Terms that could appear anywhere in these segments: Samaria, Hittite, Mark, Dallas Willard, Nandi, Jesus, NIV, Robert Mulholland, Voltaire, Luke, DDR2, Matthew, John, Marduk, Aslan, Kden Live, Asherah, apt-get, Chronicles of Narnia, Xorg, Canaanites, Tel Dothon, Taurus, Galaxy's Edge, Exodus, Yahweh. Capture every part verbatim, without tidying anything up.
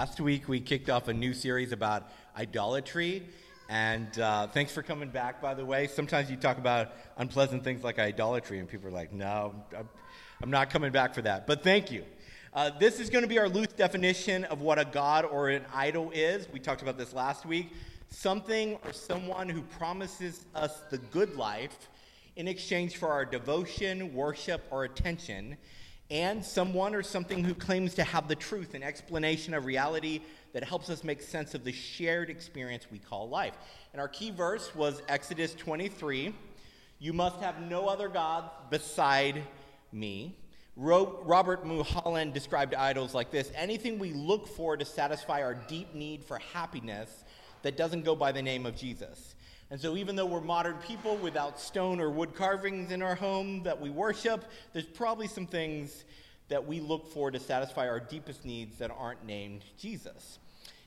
Last week we kicked off a new series about idolatry, and uh, thanks for coming back, by the way. Sometimes you talk about unpleasant things like idolatry, and people are like, no, I'm not coming back for that, but thank you. Uh, this is going to be our loose definition of what a god or an idol is. We talked about this last week. Something or someone who promises us the good life in exchange for our devotion, worship, or attention, and someone or something who claims to have the truth, an explanation of reality that helps us make sense of the shared experience we call life. And our key verse was Exodus twenty-three, "You must have no other gods beside me." Ro- Robert Mulholland described idols like this: anything we look for to satisfy our deep need for happiness that doesn't go by the name of Jesus. And so even though we're modern people without stone or wood carvings in our home that we worship, there's probably some things that we look for to satisfy our deepest needs that aren't named Jesus.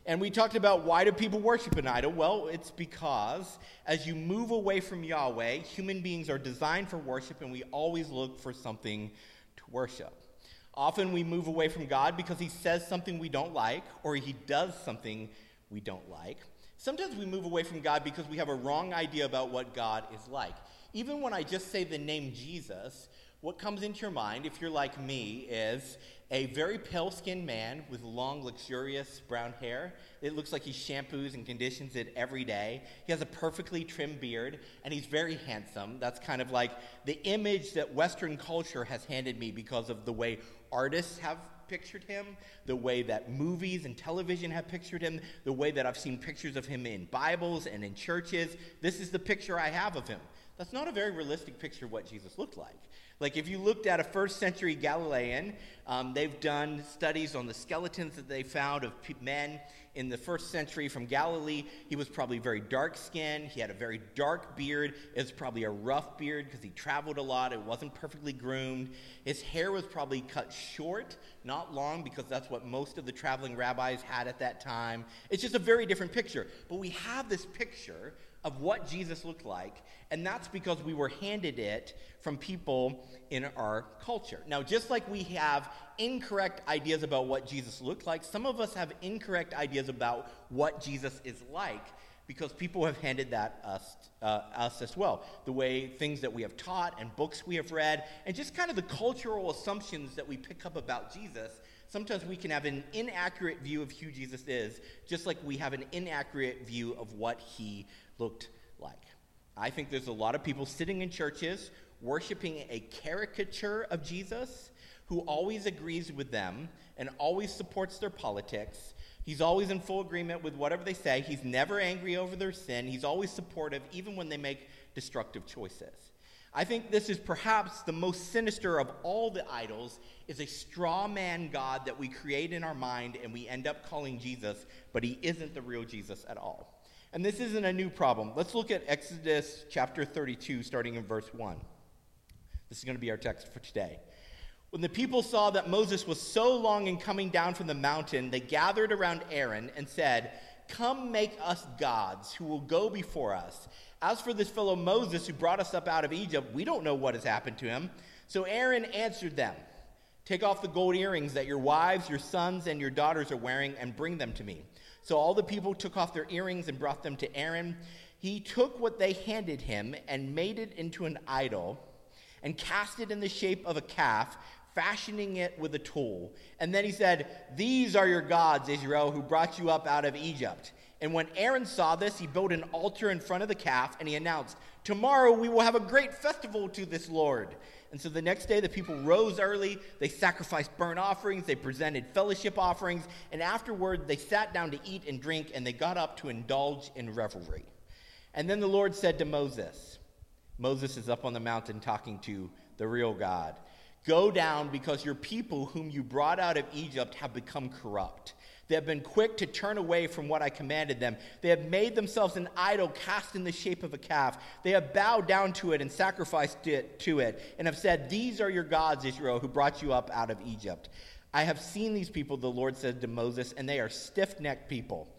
And we talked about, why do people worship an idol? Well, it's because as you move away from Yahweh, human beings are designed for worship, and we always look for something to worship. Often we move away from God because he says something we don't like, or he does something we don't like. Sometimes we move away from God because we have a wrong idea about what God is like. Even when I just say the name Jesus, what comes into your mind, if you're like me, is a very pale-skinned man with long, luxurious brown hair. It looks like he shampoos and conditions it every day. He has a perfectly trimmed beard, and he's very handsome. That's kind of like the image that Western culture has handed me because of the way artists have pictured him, the way that movies and television have pictured him, the way that I've seen pictures of him in Bibles and in churches. This is the picture I have of him. That's not a very realistic picture of what Jesus looked like. Like, if you looked at a first century Galilean, um, they've done studies on the skeletons that they found of men in the first century from Galilee. He was probably very dark skinned. He had a very dark beard. It was probably a rough beard because he traveled a lot. It wasn't perfectly groomed. His hair was probably cut short, not long, because that's what most of the traveling rabbis had at that time. It's just a very different picture. But we have this picture of what Jesus looked like, and that's because we were handed it from people in our culture. Now, just like we have incorrect ideas about what Jesus looked like, some of us have incorrect ideas about what Jesus is like, because people have handed that us, uh, us as well. The way things that we have taught and books we have read, and just kind of the cultural assumptions that we pick up about Jesus. Sometimes we can have an inaccurate view of who Jesus is, just like we have an inaccurate view of what he looked like. I think there's a lot of people sitting in churches worshiping a caricature of Jesus who always agrees with them and always supports their politics. He's always in full agreement with whatever they say. He's never angry over their sin. He's always supportive, even when they make destructive choices. I think this is perhaps the most sinister of all the idols, is a straw man god that we create in our mind and we end up calling Jesus, but he isn't the real Jesus at all. And this isn't a new problem. Let's look at Exodus chapter thirty-two, starting in verse one. This is going to be our text for today. When the people saw that Moses was so long in coming down from the mountain, they gathered around Aaron and said, "Come, make us gods who will go before us. As for this fellow Moses who brought us up out of Egypt, we don't know what has happened to him." So Aaron answered them, "Take off the gold earrings that your wives, your sons, and your daughters are wearing and bring them to me." So all the people took off their earrings and brought them to Aaron. He took what they handed him and made it into an idol and cast it in the shape of a calf, fashioning it with a tool. And then he said, "These are your gods, Israel, who brought you up out of Egypt." And when Aaron saw this, he built an altar in front of the calf, and he announced, "Tomorrow we will have a great festival to this Lord." And so the next day the people rose early, they sacrificed burnt offerings, they presented fellowship offerings, and afterward they sat down to eat and drink, and they got up to indulge in revelry. And then the Lord said to Moses — Moses is up on the mountain talking to the real God — "Go down, because your people whom you brought out of Egypt have become corrupt. They have been quick to turn away from what I commanded them. They have made themselves an idol cast in the shape of a calf. They have bowed down to it and sacrificed it to it, and have said, 'These are your gods, Israel, who brought you up out of Egypt.' I have seen these people," the Lord said to Moses, "and they are stiff-necked people.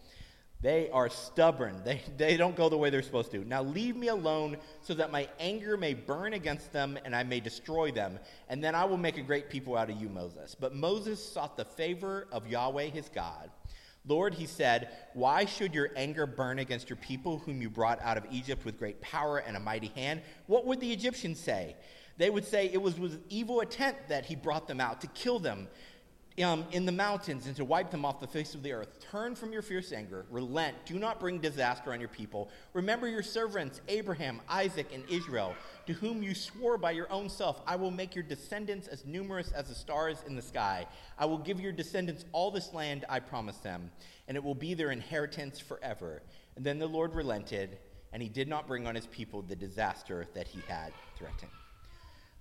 They are stubborn. They, they don't go the way they're supposed to. Now leave me alone so that my anger may burn against them and I may destroy them. And then I will make a great people out of you, Moses." But Moses sought the favor of Yahweh his God. Lord, he said, why should your anger burn against your people whom you brought out of Egypt with great power and a mighty hand? What would the Egyptians say? They would say it was with evil intent that he brought them out, to kill them um, in the mountains and to wipe them off the face of the earth. Turn from your fierce anger. Relent. Do not bring disaster on your people. Remember your servants, Abraham, Isaac, and Israel, to whom you swore by your own self, I will make your descendants as numerous as the stars in the sky. I will give your descendants all this land I promised them, and it will be their inheritance forever. And then the Lord relented, and he did not bring on his people the disaster that he had threatened.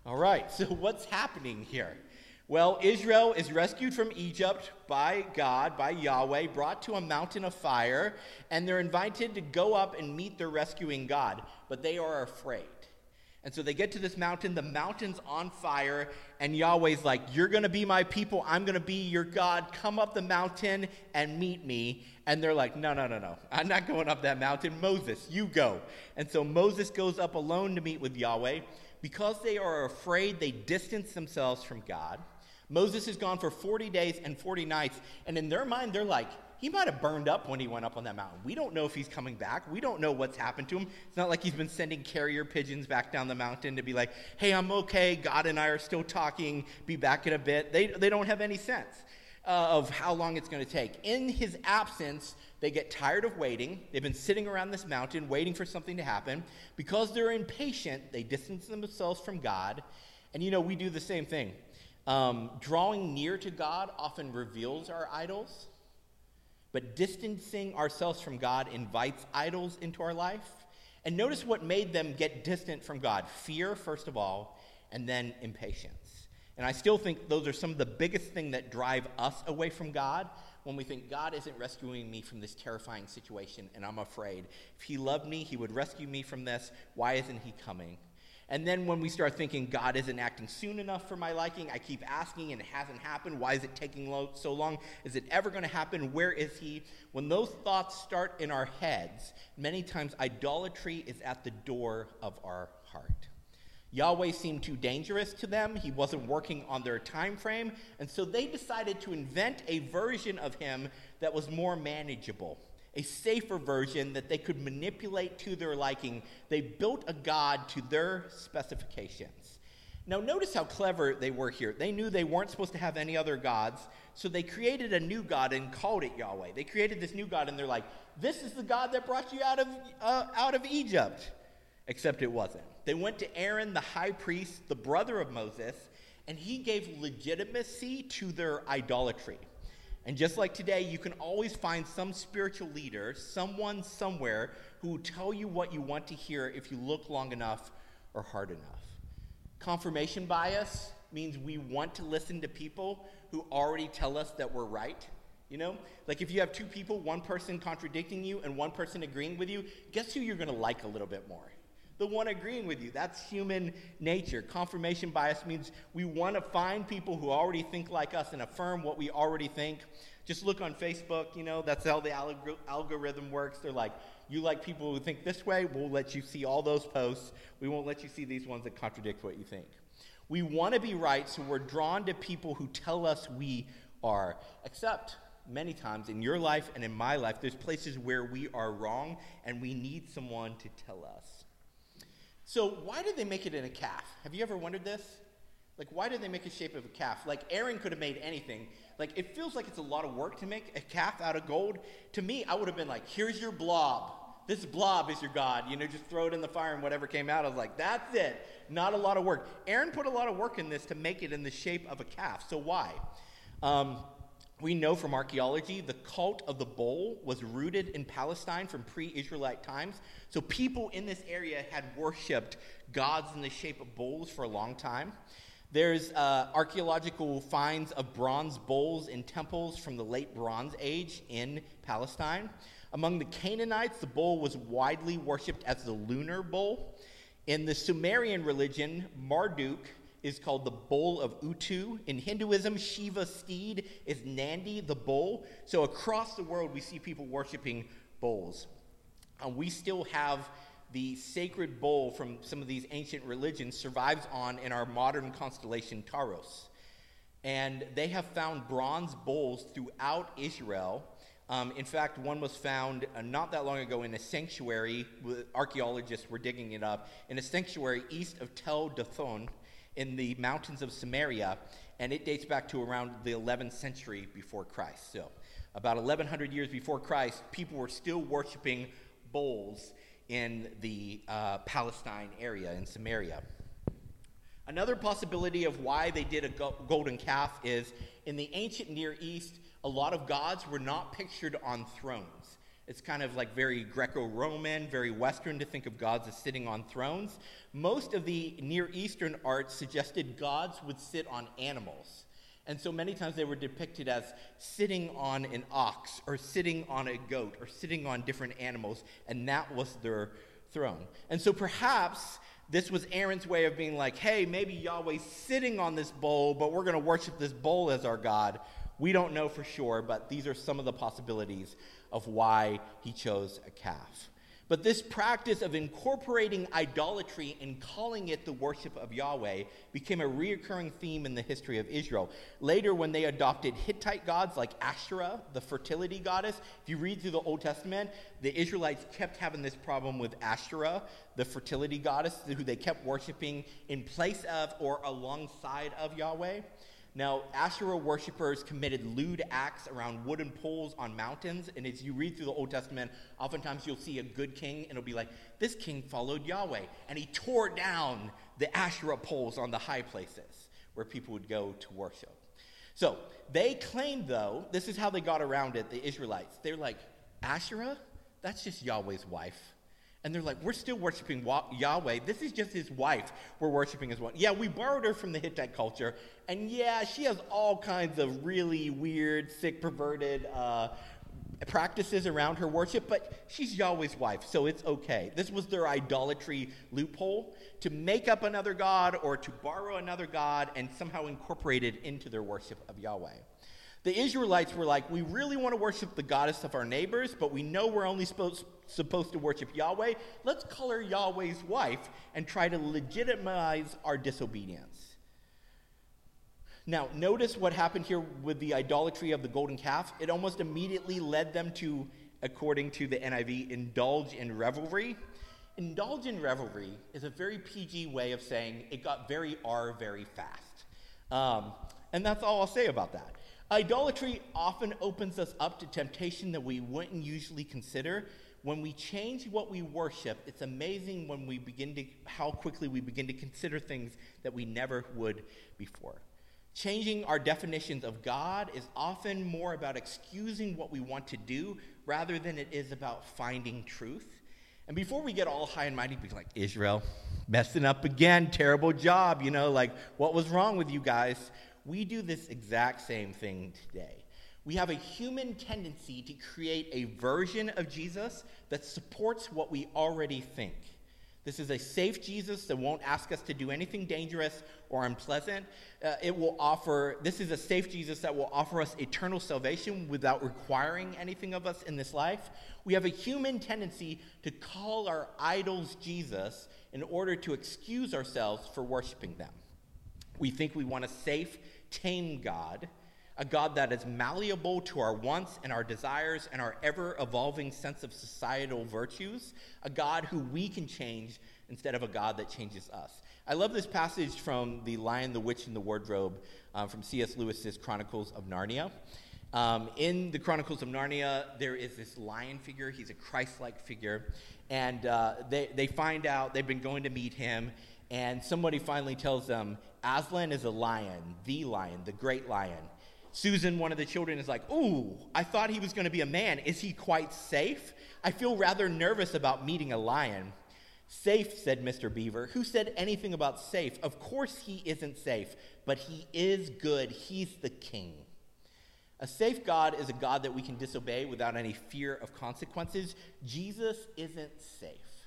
All right, so what's happening here? Well, Israel is rescued from Egypt by God, by Yahweh, brought to a mountain of fire, and they're invited to go up and meet their rescuing God, but they are afraid. And so they get to this mountain, the mountain's on fire, and Yahweh's like, you're going to be my people, I'm going to be your God, come up the mountain and meet me. And they're like, no, no, no, no, I'm not going up that mountain, Moses, you go. And so Moses goes up alone to meet with Yahweh. Because they are afraid, they distance themselves from God. Moses is gone for forty days and forty nights, and in their mind, they're like, he might have burned up when he went up on that mountain. We don't know if he's coming back. We don't know what's happened to him. It's not like he's been sending carrier pigeons back down the mountain to be like, hey, I'm okay. God and I are still talking. Be back in a bit. They they don't have any sense uh, of how long it's going to take. In his absence, they get tired of waiting. They've been sitting around this mountain waiting for something to happen. Because they're impatient, they distance themselves from God. And, you know, we do the same thing. Um, drawing near to God often reveals our idols. But distancing ourselves from God invites idols into our life. And notice what made them get distant from God. Fear, first of all, and then impatience. And I still think those are some of the biggest things that drive us away from God, when we think, God isn't rescuing me from this terrifying situation, and I'm afraid. If he loved me, he would rescue me from this. Why isn't he coming? And then when we start thinking, God isn't acting soon enough for my liking, I keep asking and it hasn't happened. Why is it taking lo- so long? Is it ever going to happen? Where is he? When those thoughts start in our heads, many times idolatry is at the door of our heart. Yahweh seemed too dangerous to them. He wasn't working on their time frame. And so they decided to invent a version of him that was more manageable, a safer version that they could manipulate to their liking. They built a god to their specifications. Now notice how clever they were here. They knew they weren't supposed to have any other gods, so they created a new god and called it Yahweh. They created this new god, and they're like, this is the God that brought you out of, uh, out of Egypt. Except it wasn't. They went to Aaron, the high priest, the brother of Moses, and he gave legitimacy to their idolatry. And just like today, you can always find some spiritual leader, someone somewhere, who will tell you what you want to hear if you look long enough or hard enough. Confirmation bias means we want to listen to people who already tell us that we're right. You know, like if you have two people, one person contradicting you and one person agreeing with you, guess who you're going to like a little bit more? The one agreeing with you. That's human nature. Confirmation bias means we want to find people who already think like us and affirm what we already think. Just look on Facebook, you know, that's how the alg- algorithm works. They're like, you like people who think this way, we'll let you see all those posts. We won't let you see these ones that contradict what you think. We want to be right, so we're drawn to people who tell us we are. Except many times in your life and in my life, there's places where we are wrong and we need someone to tell us. So why did they make it in a calf? Have you ever wondered this? Like, why did they make a shape of a calf? Like, Aaron could have made anything. Like, it feels like it's a lot of work to make a calf out of gold. To me, I would have been like, here's your blob. This blob is your God. You know, just throw it in the fire and whatever came out. I was like, that's it. Not a lot of work. Aaron put a lot of work in this to make it in the shape of a calf. So why? Um, we know from archaeology the cult of the bull was rooted in Palestine from pre-Israelite times. So people in this area had worshipped gods in the shape of bulls for a long time. There's uh, archaeological finds of bronze bulls in temples from the late Bronze Age in Palestine. Among the Canaanites, the bull was widely worshipped as the lunar bull. In the Sumerian religion, Marduk is called the bull of Utu. In Hinduism, Shiva's steed is Nandi, the bull. So across the world, we see people worshiping bulls. And we still have the sacred bull from some of these ancient religions survives on in our modern constellation Taurus. And they have found bronze bulls throughout Israel. Um, in fact, one was found uh, not that long ago in a sanctuary. Archaeologists were digging it up in a sanctuary east of Tel Dothon in the mountains of Samaria, and it dates back to around the eleventh century before Christ. So, about eleven hundred years before Christ, people were still worshiping bowls in the uh, Palestine area, in Samaria. Another possibility of why they did a go- golden calf is in the ancient Near East, a lot of gods were not pictured on thrones. It's kind of like very Greco-Roman, very Western to think of gods as sitting on thrones. Most of the Near Eastern art suggested gods would sit on animals. And so many times they were depicted as sitting on an ox or sitting on a goat or sitting on different animals, and that was their throne. And so perhaps this was Aaron's way of being like, hey, maybe Yahweh's sitting on this bowl, but we're going to worship this bowl as our God. We don't know for sure, but these are some of the possibilities of why he chose a calf. But this practice of incorporating idolatry and calling it the worship of Yahweh became a reoccurring theme in the history of Israel. Later, when they adopted Hittite gods like Asherah, the fertility goddess, if you read through the Old Testament, the Israelites kept having this problem with Asherah, the fertility goddess, who they kept worshiping in place of or alongside of Yahweh. Now, Asherah worshippers committed lewd acts around wooden poles on mountains, and as you read through the Old Testament, oftentimes you'll see a good king, and it'll be like, this king followed Yahweh, and he tore down the Asherah poles on the high places where people would go to worship. So, they claimed, though, this is how they got around it, the Israelites. They're like, Asherah? That's just Yahweh's wife. And they're like, we're still worshiping Yahweh. This is just his wife we're worshiping as well. Yeah, we borrowed her from the Hittite culture. And yeah, she has all kinds of really weird, sick, perverted uh, practices around her worship. But she's Yahweh's wife, so it's okay. This was their idolatry loophole to make up another god or to borrow another god and somehow incorporate it into their worship of Yahweh. The Israelites were like, we really want to worship the goddess of our neighbors, but we know we're only supposed, supposed to worship Yahweh. Let's call her Yahweh's wife and try to legitimize our disobedience. Now, notice what happened here with the idolatry of the golden calf. It almost immediately led them to, according to the N I V, indulge in revelry. Indulge in revelry is a very P G way of saying it got very R very fast. Um, and that's all I'll say about that. Idolatry often opens us up to temptation that we wouldn't usually consider. When we change what we worship, it's amazing when we begin to how quickly we begin to consider things that we never would before. Changing our definitions of God is often more about excusing what we want to do rather than it is about finding truth. And before we get all high and mighty, be like, Israel, messing up again, terrible job, you know, like, what was wrong with you guys? We do this exact same thing today. We have a human tendency to create a version of Jesus that supports what we already think. This is a safe Jesus that won't ask us to do anything dangerous or unpleasant. Uh, it will offer, this is a safe Jesus that will offer us eternal salvation without requiring anything of us in this life. We have a human tendency to call our idols Jesus in order to excuse ourselves for worshiping them. We think we want a safe, tame God, a God that is malleable to our wants and our desires and our ever-evolving sense of societal virtues, a God who we can change instead of a God that changes us. I love this passage from The Lion, the Witch, and the Wardrobe uh, from C S Lewis's Chronicles of Narnia. Um, in the Chronicles of Narnia, there is this lion figure. He's a Christ-like figure. And uh, they, they find out they've been going to meet him, and somebody finally tells them, Aslan is a lion, the lion, the great lion. Susan, one of the children, is like, ooh, I thought he was going to be a man. Is he quite safe? I feel rather nervous about meeting a lion. Safe, said Mister Beaver. Who said anything about safe? Of course he isn't safe, but he is good. He's the king. A safe God is a God that we can disobey without any fear of consequences. Jesus isn't safe,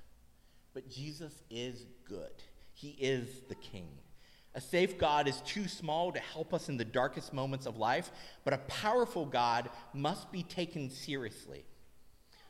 but Jesus is good. He is the king. A safe God is too small to help us in the darkest moments of life, but a powerful God must be taken seriously.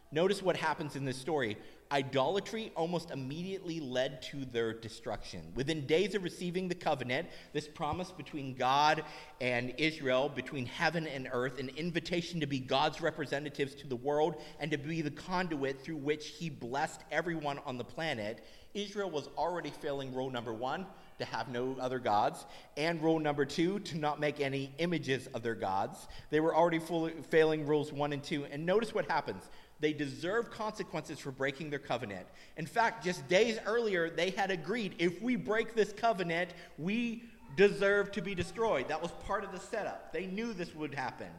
Notice what happens in this story. idolatry almost immediately led to their destruction. Within days of receiving the covenant, this promise between God and Israel, between heaven and earth, an invitation to be God's representatives to the world and to be the conduit through which he blessed everyone on the planet, Israel was already failing rule number one, to have no other gods, and rule number two, to not make any images of their gods. They were already failing rules one and two, and notice what happens. They deserve consequences for breaking their covenant. In fact, just days earlier, they had agreed, if we break this covenant, we deserve to be destroyed. That was part of the setup. They knew this would happen.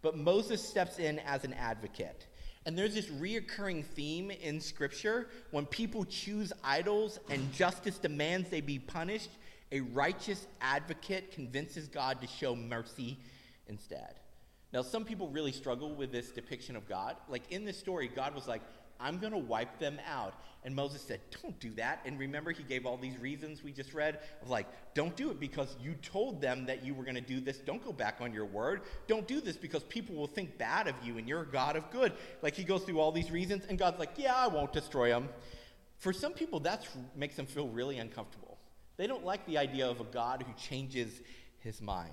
But Moses steps in as an advocate. And there's this reoccurring theme in Scripture. When people choose idols and justice demands they be punished, a righteous advocate convinces God to show mercy instead. Now, some people really struggle with this depiction of God. Like, in this story, God was like, I'm going to wipe them out. And Moses said, don't do that. And remember, he gave all these reasons we just read of like, don't do it because you told them that you were going to do this. Don't go back on your word. Don't do this because people will think bad of you and you're a God of good. Like, he goes through all these reasons, and God's like, yeah, I won't destroy them. For some people, that makes them feel really uncomfortable. They don't like the idea of a God who changes his mind.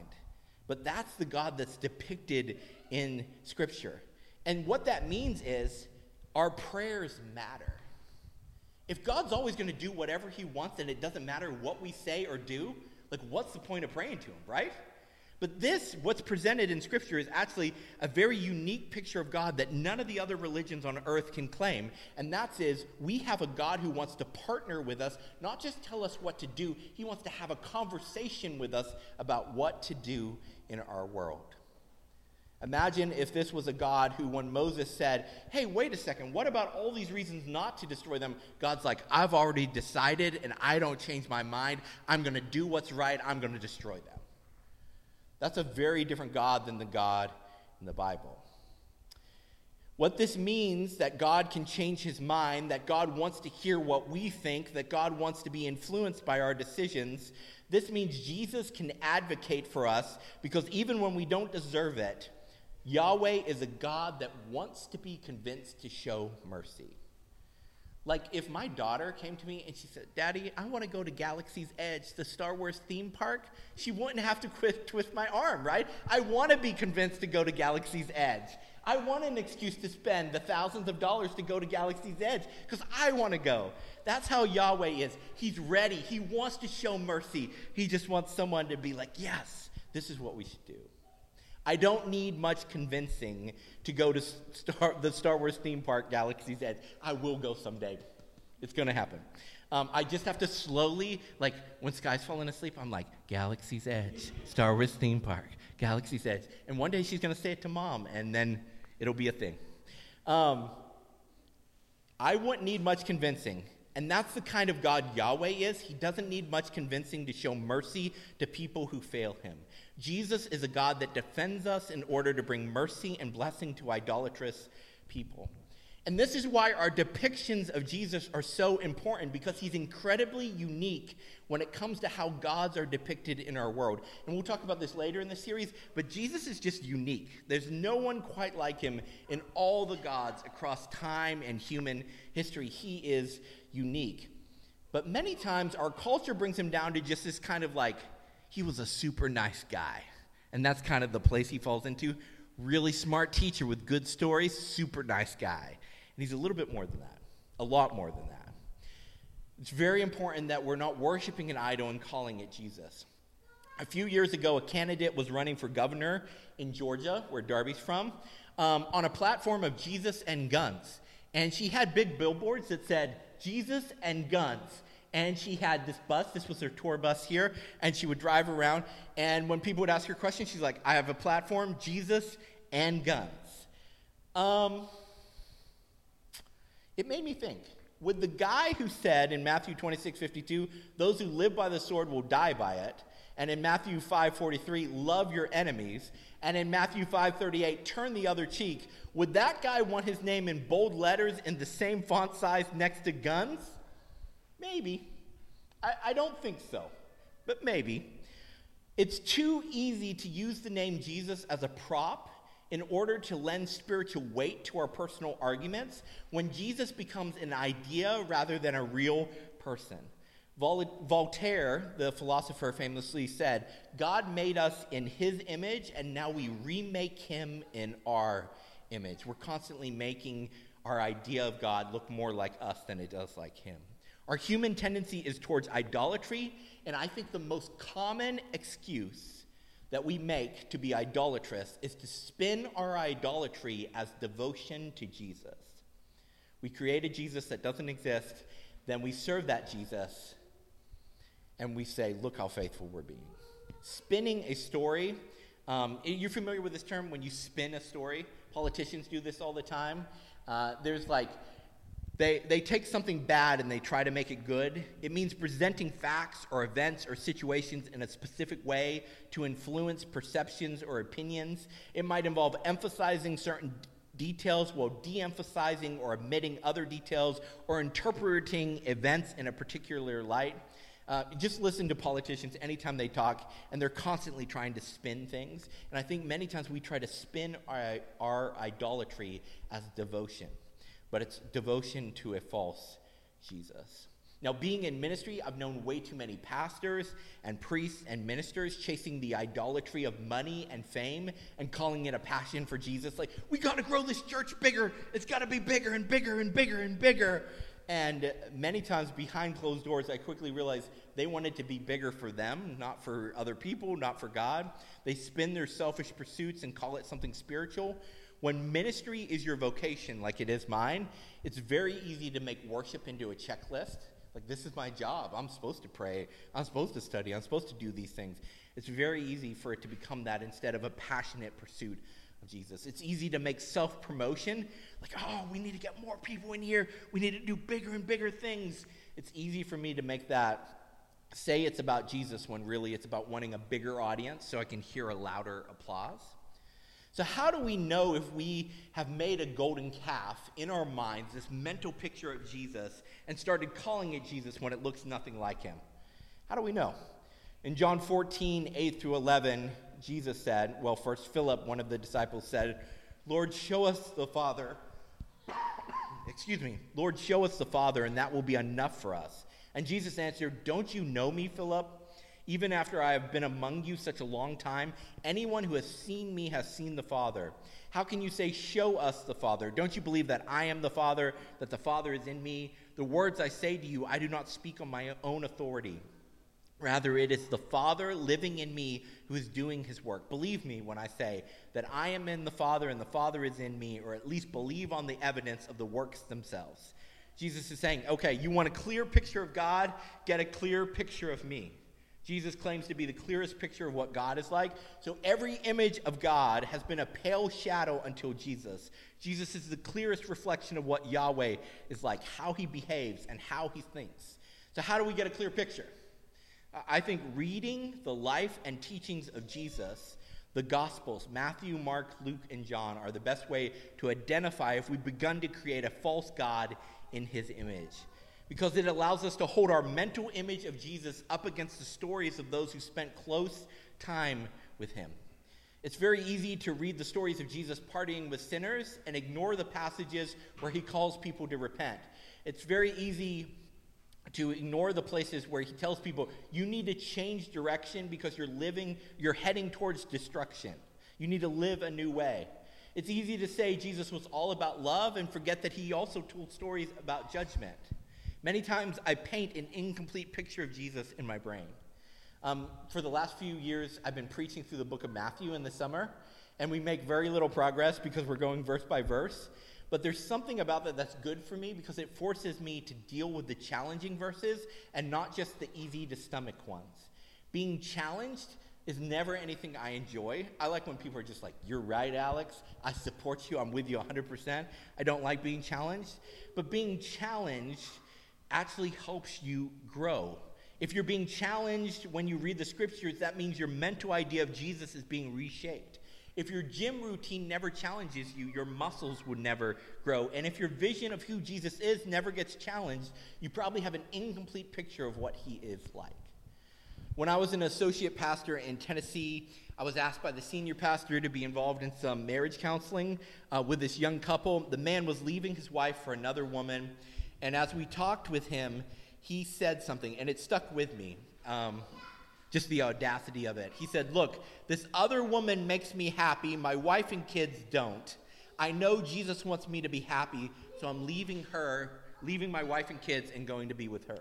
But that's the God that's depicted in Scripture. And what that means is our prayers matter. If God's always going to do whatever he wants and it doesn't matter what we say or do, like, what's the point of praying to him, right? But this, what's presented in Scripture, is actually a very unique picture of God that none of the other religions on earth can claim, and that is we have a God who wants to partner with us, not just tell us what to do. He wants to have a conversation with us about what to do in our world. Imagine if this was a God who, when Moses said, hey, wait a second, what about all these reasons not to destroy them? God's like, I've already decided, and I don't change my mind. I'm going to do what's right. I'm going to destroy them. That's a very different God than the God in the Bible. What this means, that God can change his mind, that God wants to hear what we think, that God wants to be influenced by our decisions, this means Jesus can advocate for us, because even when we don't deserve it, Yahweh is a God that wants to be convinced to show mercy. Like, if my daughter came to me and she said, Daddy, I want to go to Galaxy's Edge, the Star Wars theme park, she wouldn't have to quit, twist my arm, right? I want to be convinced to go to Galaxy's Edge. I want an excuse to spend the thousands of dollars to go to Galaxy's Edge because I want to go. That's how Yahweh is. He's ready. He wants to show mercy. He just wants someone to be like, yes, this is what we should do. I don't need much convincing to go to Star, the Star Wars theme park, Galaxy's Edge. I will go someday. It's going to happen. Um, I just have to slowly, like, when Sky's falling asleep, I'm like, Galaxy's Edge, Star Wars theme park, Galaxy's Edge. And one day she's going to say it to Mom, and then it'll be a thing. Um, I wouldn't need much convincing. And that's the kind of God Yahweh is. He doesn't need much convincing to show mercy to people who fail him. Jesus is a God that defends us in order to bring mercy and blessing to idolatrous people. And this is why our depictions of Jesus are so important, because he's incredibly unique when it comes to how gods are depicted in our world. And we'll talk about this later in the series, but Jesus is just unique. There's no one quite like him in all the gods across time and human history. He is unique. But many times our culture brings him down to just this kind of like, he was a super nice guy. And that's kind of the place he falls into. Really smart teacher with good stories, super nice guy. And he's a little bit more than that, a lot more than that. It's very important that we're not worshiping an idol and calling it Jesus. A few years ago, a candidate was running for governor in Georgia, where Darby's from, um, on a platform of Jesus and guns. And she had big billboards that said, Jesus and guns. And she had this bus, this was her tour bus here, and she would drive around, and when people would ask her questions, she's like, I have a platform, Jesus and guns. Um, it made me think, would the guy who said in Matthew twenty-six fifty-two, those who live by the sword will die by it, and in Matthew five forty-three, love your enemies, and in Matthew five thirty-eight, turn the other cheek, would that guy want his name in bold letters in the same font size next to guns? Maybe. I, I don't think so, but maybe. It's too easy to use the name Jesus as a prop in order to lend spiritual weight to our personal arguments when Jesus becomes an idea rather than a real person. Vol- Voltaire, the philosopher, famously said, God made us in his image, and now we remake him in our image. We're constantly making our idea of God look more like us than it does like him. Our human tendency is towards idolatry, and I think the most common excuse that we make to be idolatrous is to spin our idolatry as devotion to Jesus. We create a Jesus that doesn't exist, then we serve that Jesus, and we say, look how faithful we're being. Spinning a story, um, you're familiar with this term when you spin a story? Politicians do this all the time. Uh, there's like, They they take something bad and they try to make it good. It means presenting facts or events or situations in a specific way to influence perceptions or opinions. It might involve emphasizing certain details while de-emphasizing or omitting other details or interpreting events in a particular light. Uh, just listen to politicians anytime they talk, and they're constantly trying to spin things. And I think many times we try to spin our, our idolatry as devotion. But it's devotion to a false Jesus. Now, being in ministry, I've known way too many pastors and priests and ministers chasing the idolatry of money and fame and calling it a passion for Jesus. Like, we got to grow this church bigger. It's got to be bigger and bigger and bigger and bigger. And many times behind closed doors, I quickly realized they wanted to be bigger for them, not for other people, not for God. They spin their selfish pursuits and call it something spiritual. When ministry is your vocation, like it is mine, it's very easy to make worship into a checklist. Like, this is my job. I'm supposed to pray. I'm supposed to study. I'm supposed to do these things. It's very easy for it to become that instead of a passionate pursuit of Jesus. It's easy to make self-promotion. Like, oh, we need to get more people in here. We need to do bigger and bigger things. It's easy for me to make that, say it's about Jesus when really it's about wanting a bigger audience so I can hear a louder applause. So how do we know if we have made a golden calf in our minds, this mental picture of Jesus, and started calling it Jesus when it looks nothing like him? How do we know? In John fourteen, eight through eleven, Jesus said, well, first Philip, one of the disciples, said, Lord, show us the Father. Excuse me. Lord, show us the Father, and that will be enough for us. And Jesus answered, don't you know me, Philip? Even after I have been among you such a long time, anyone who has seen me has seen the Father. How can you say, show us the Father? Don't you believe that I am the Father, that the Father is in me? The words I say to you, I do not speak on my own authority. Rather, it is the Father living in me who is doing his work. Believe me when I say that I am in the Father and the Father is in me, or at least believe on the evidence of the works themselves. Jesus is saying, okay, you want a clear picture of God? Get a clear picture of me. Jesus claims to be the clearest picture of what God is like. So every image of God has been a pale shadow until Jesus. Jesus is the clearest reflection of what Yahweh is like, how he behaves and how he thinks. So how do we get a clear picture? I think reading the life and teachings of Jesus, the Gospels, Matthew, Mark, Luke, and John, are the best way to identify if we've begun to create a false God in his image. Because it allows us to hold our mental image of Jesus up against the stories of those who spent close time with him. It's very easy to read the stories of Jesus partying with sinners and ignore the passages where he calls people to repent. It's very easy to ignore the places where he tells people, you need to change direction because you're living, you're heading towards destruction. You need to live a new way. It's easy to say Jesus was all about love and forget that he also told stories about judgment. Many times I paint an incomplete picture of Jesus in my brain. Um, for the last few years, I've been preaching through the book of Matthew in the summer, and we make very little progress because we're going verse by verse. But there's something about that that's good for me because it forces me to deal with the challenging verses and not just the easy-to-stomach ones. Being challenged is never anything I enjoy. I like when people are just like, you're right, Alex. I support you. I'm with you one hundred percent. I don't like being challenged. But being challenged actually helps you grow. If you're being challenged when you read the scriptures, that means your mental idea of Jesus is being reshaped. If your gym routine never challenges you, your muscles would never grow. And if your vision of who Jesus is never gets challenged, you probably have an incomplete picture of what he is like. When I was an associate pastor in Tennessee, I was asked by the senior pastor to be involved in some marriage counseling uh, with this young couple. The man was leaving his wife for another woman, and as we talked with him, he said something, and it stuck with me, um, just the audacity of it. He said, "Look, this other woman makes me happy. My wife and kids don't. I know Jesus wants me to be happy, so I'm leaving her, leaving my wife and kids, and going to be with her."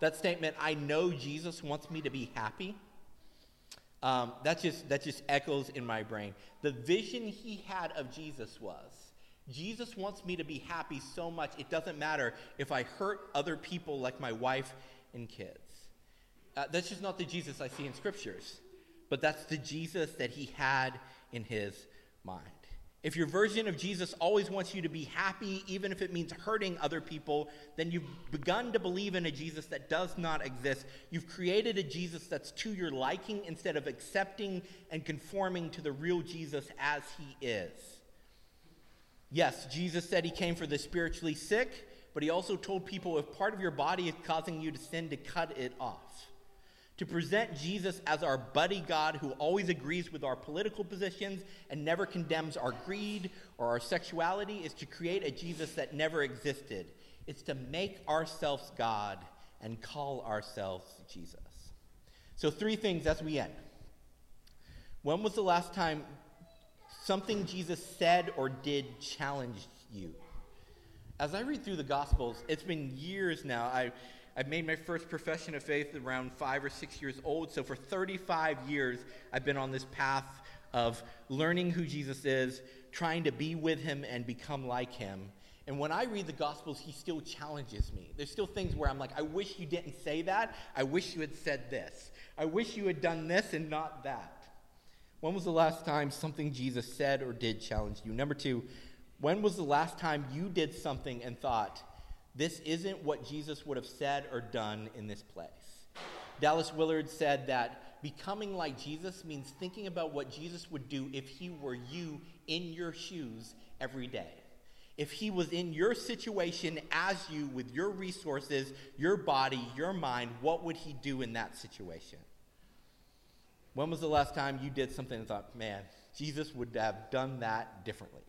That statement, "I know Jesus wants me to be happy," um, that just that just echoes in my brain. The vision he had of Jesus was, Jesus wants me to be happy so much, it doesn't matter if I hurt other people like my wife and kids. Uh, that's just not the Jesus I see in scriptures, but that's the Jesus that he had in his mind. If your version of Jesus always wants you to be happy, even if it means hurting other people, then you've begun to believe in a Jesus that does not exist. You've created a Jesus that's to your liking instead of accepting and conforming to the real Jesus as he is. Yes, Jesus said he came for the spiritually sick, but he also told people if part of your body is causing you to sin, to cut it off. To present Jesus as our buddy God who always agrees with our political positions and never condemns our greed or our sexuality is to create a Jesus that never existed. It's to make ourselves God and call ourselves Jesus. So three things as we end. When was the last time something Jesus said or did challenged you? As I read through the Gospels, it's been years now. I... I've made my first profession of faith around five or six years old, so for thirty-five years, I've been on this path of learning who Jesus is, trying to be with him and become like him. And when I read the Gospels, he still challenges me. There's still things where I'm like, I wish you didn't say that. I wish you had said this. I wish you had done this and not that. When was the last time something Jesus said or did challenge you? Number two, when was the last time you did something and thought, this isn't what Jesus would have said or done in this place? Dallas Willard said that becoming like Jesus means thinking about what Jesus would do if he were you in your shoes every day. If he was in your situation as you with your resources, your body, your mind, what would he do in that situation? When was the last time you did something and thought, man, Jesus would have done that differently?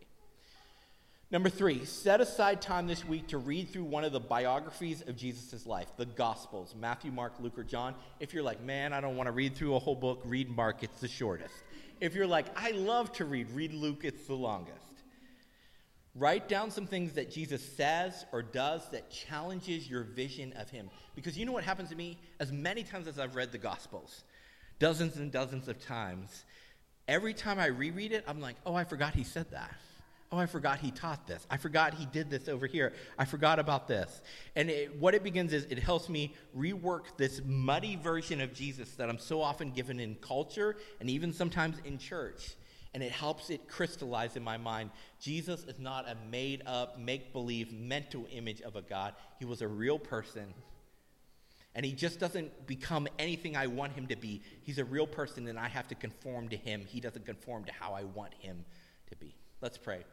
Number three, set aside time this week to read through one of the biographies of Jesus' life, the Gospels, Matthew, Mark, Luke, or John. If you're like, man, I don't want to read through a whole book, read Mark, it's the shortest. If you're like, I love to read, read Luke, it's the longest. Write down some things that Jesus says or does that challenges your vision of him. Because you know what happens to me? As many times as I've read the Gospels, dozens and dozens of times, every time I reread it, I'm like, oh, I forgot he said that. Oh, I forgot he taught this. I forgot he did this over here. I forgot about this. And it, what it begins is it helps me rework this muddy version of Jesus that I'm so often given in culture and even sometimes in church. And it helps it crystallize in my mind. Jesus is not a made-up, make-believe mental image of a God. He was a real person. And he just doesn't become anything I want him to be. He's a real person, and I have to conform to him. He doesn't conform to how I want him to be. Let's pray.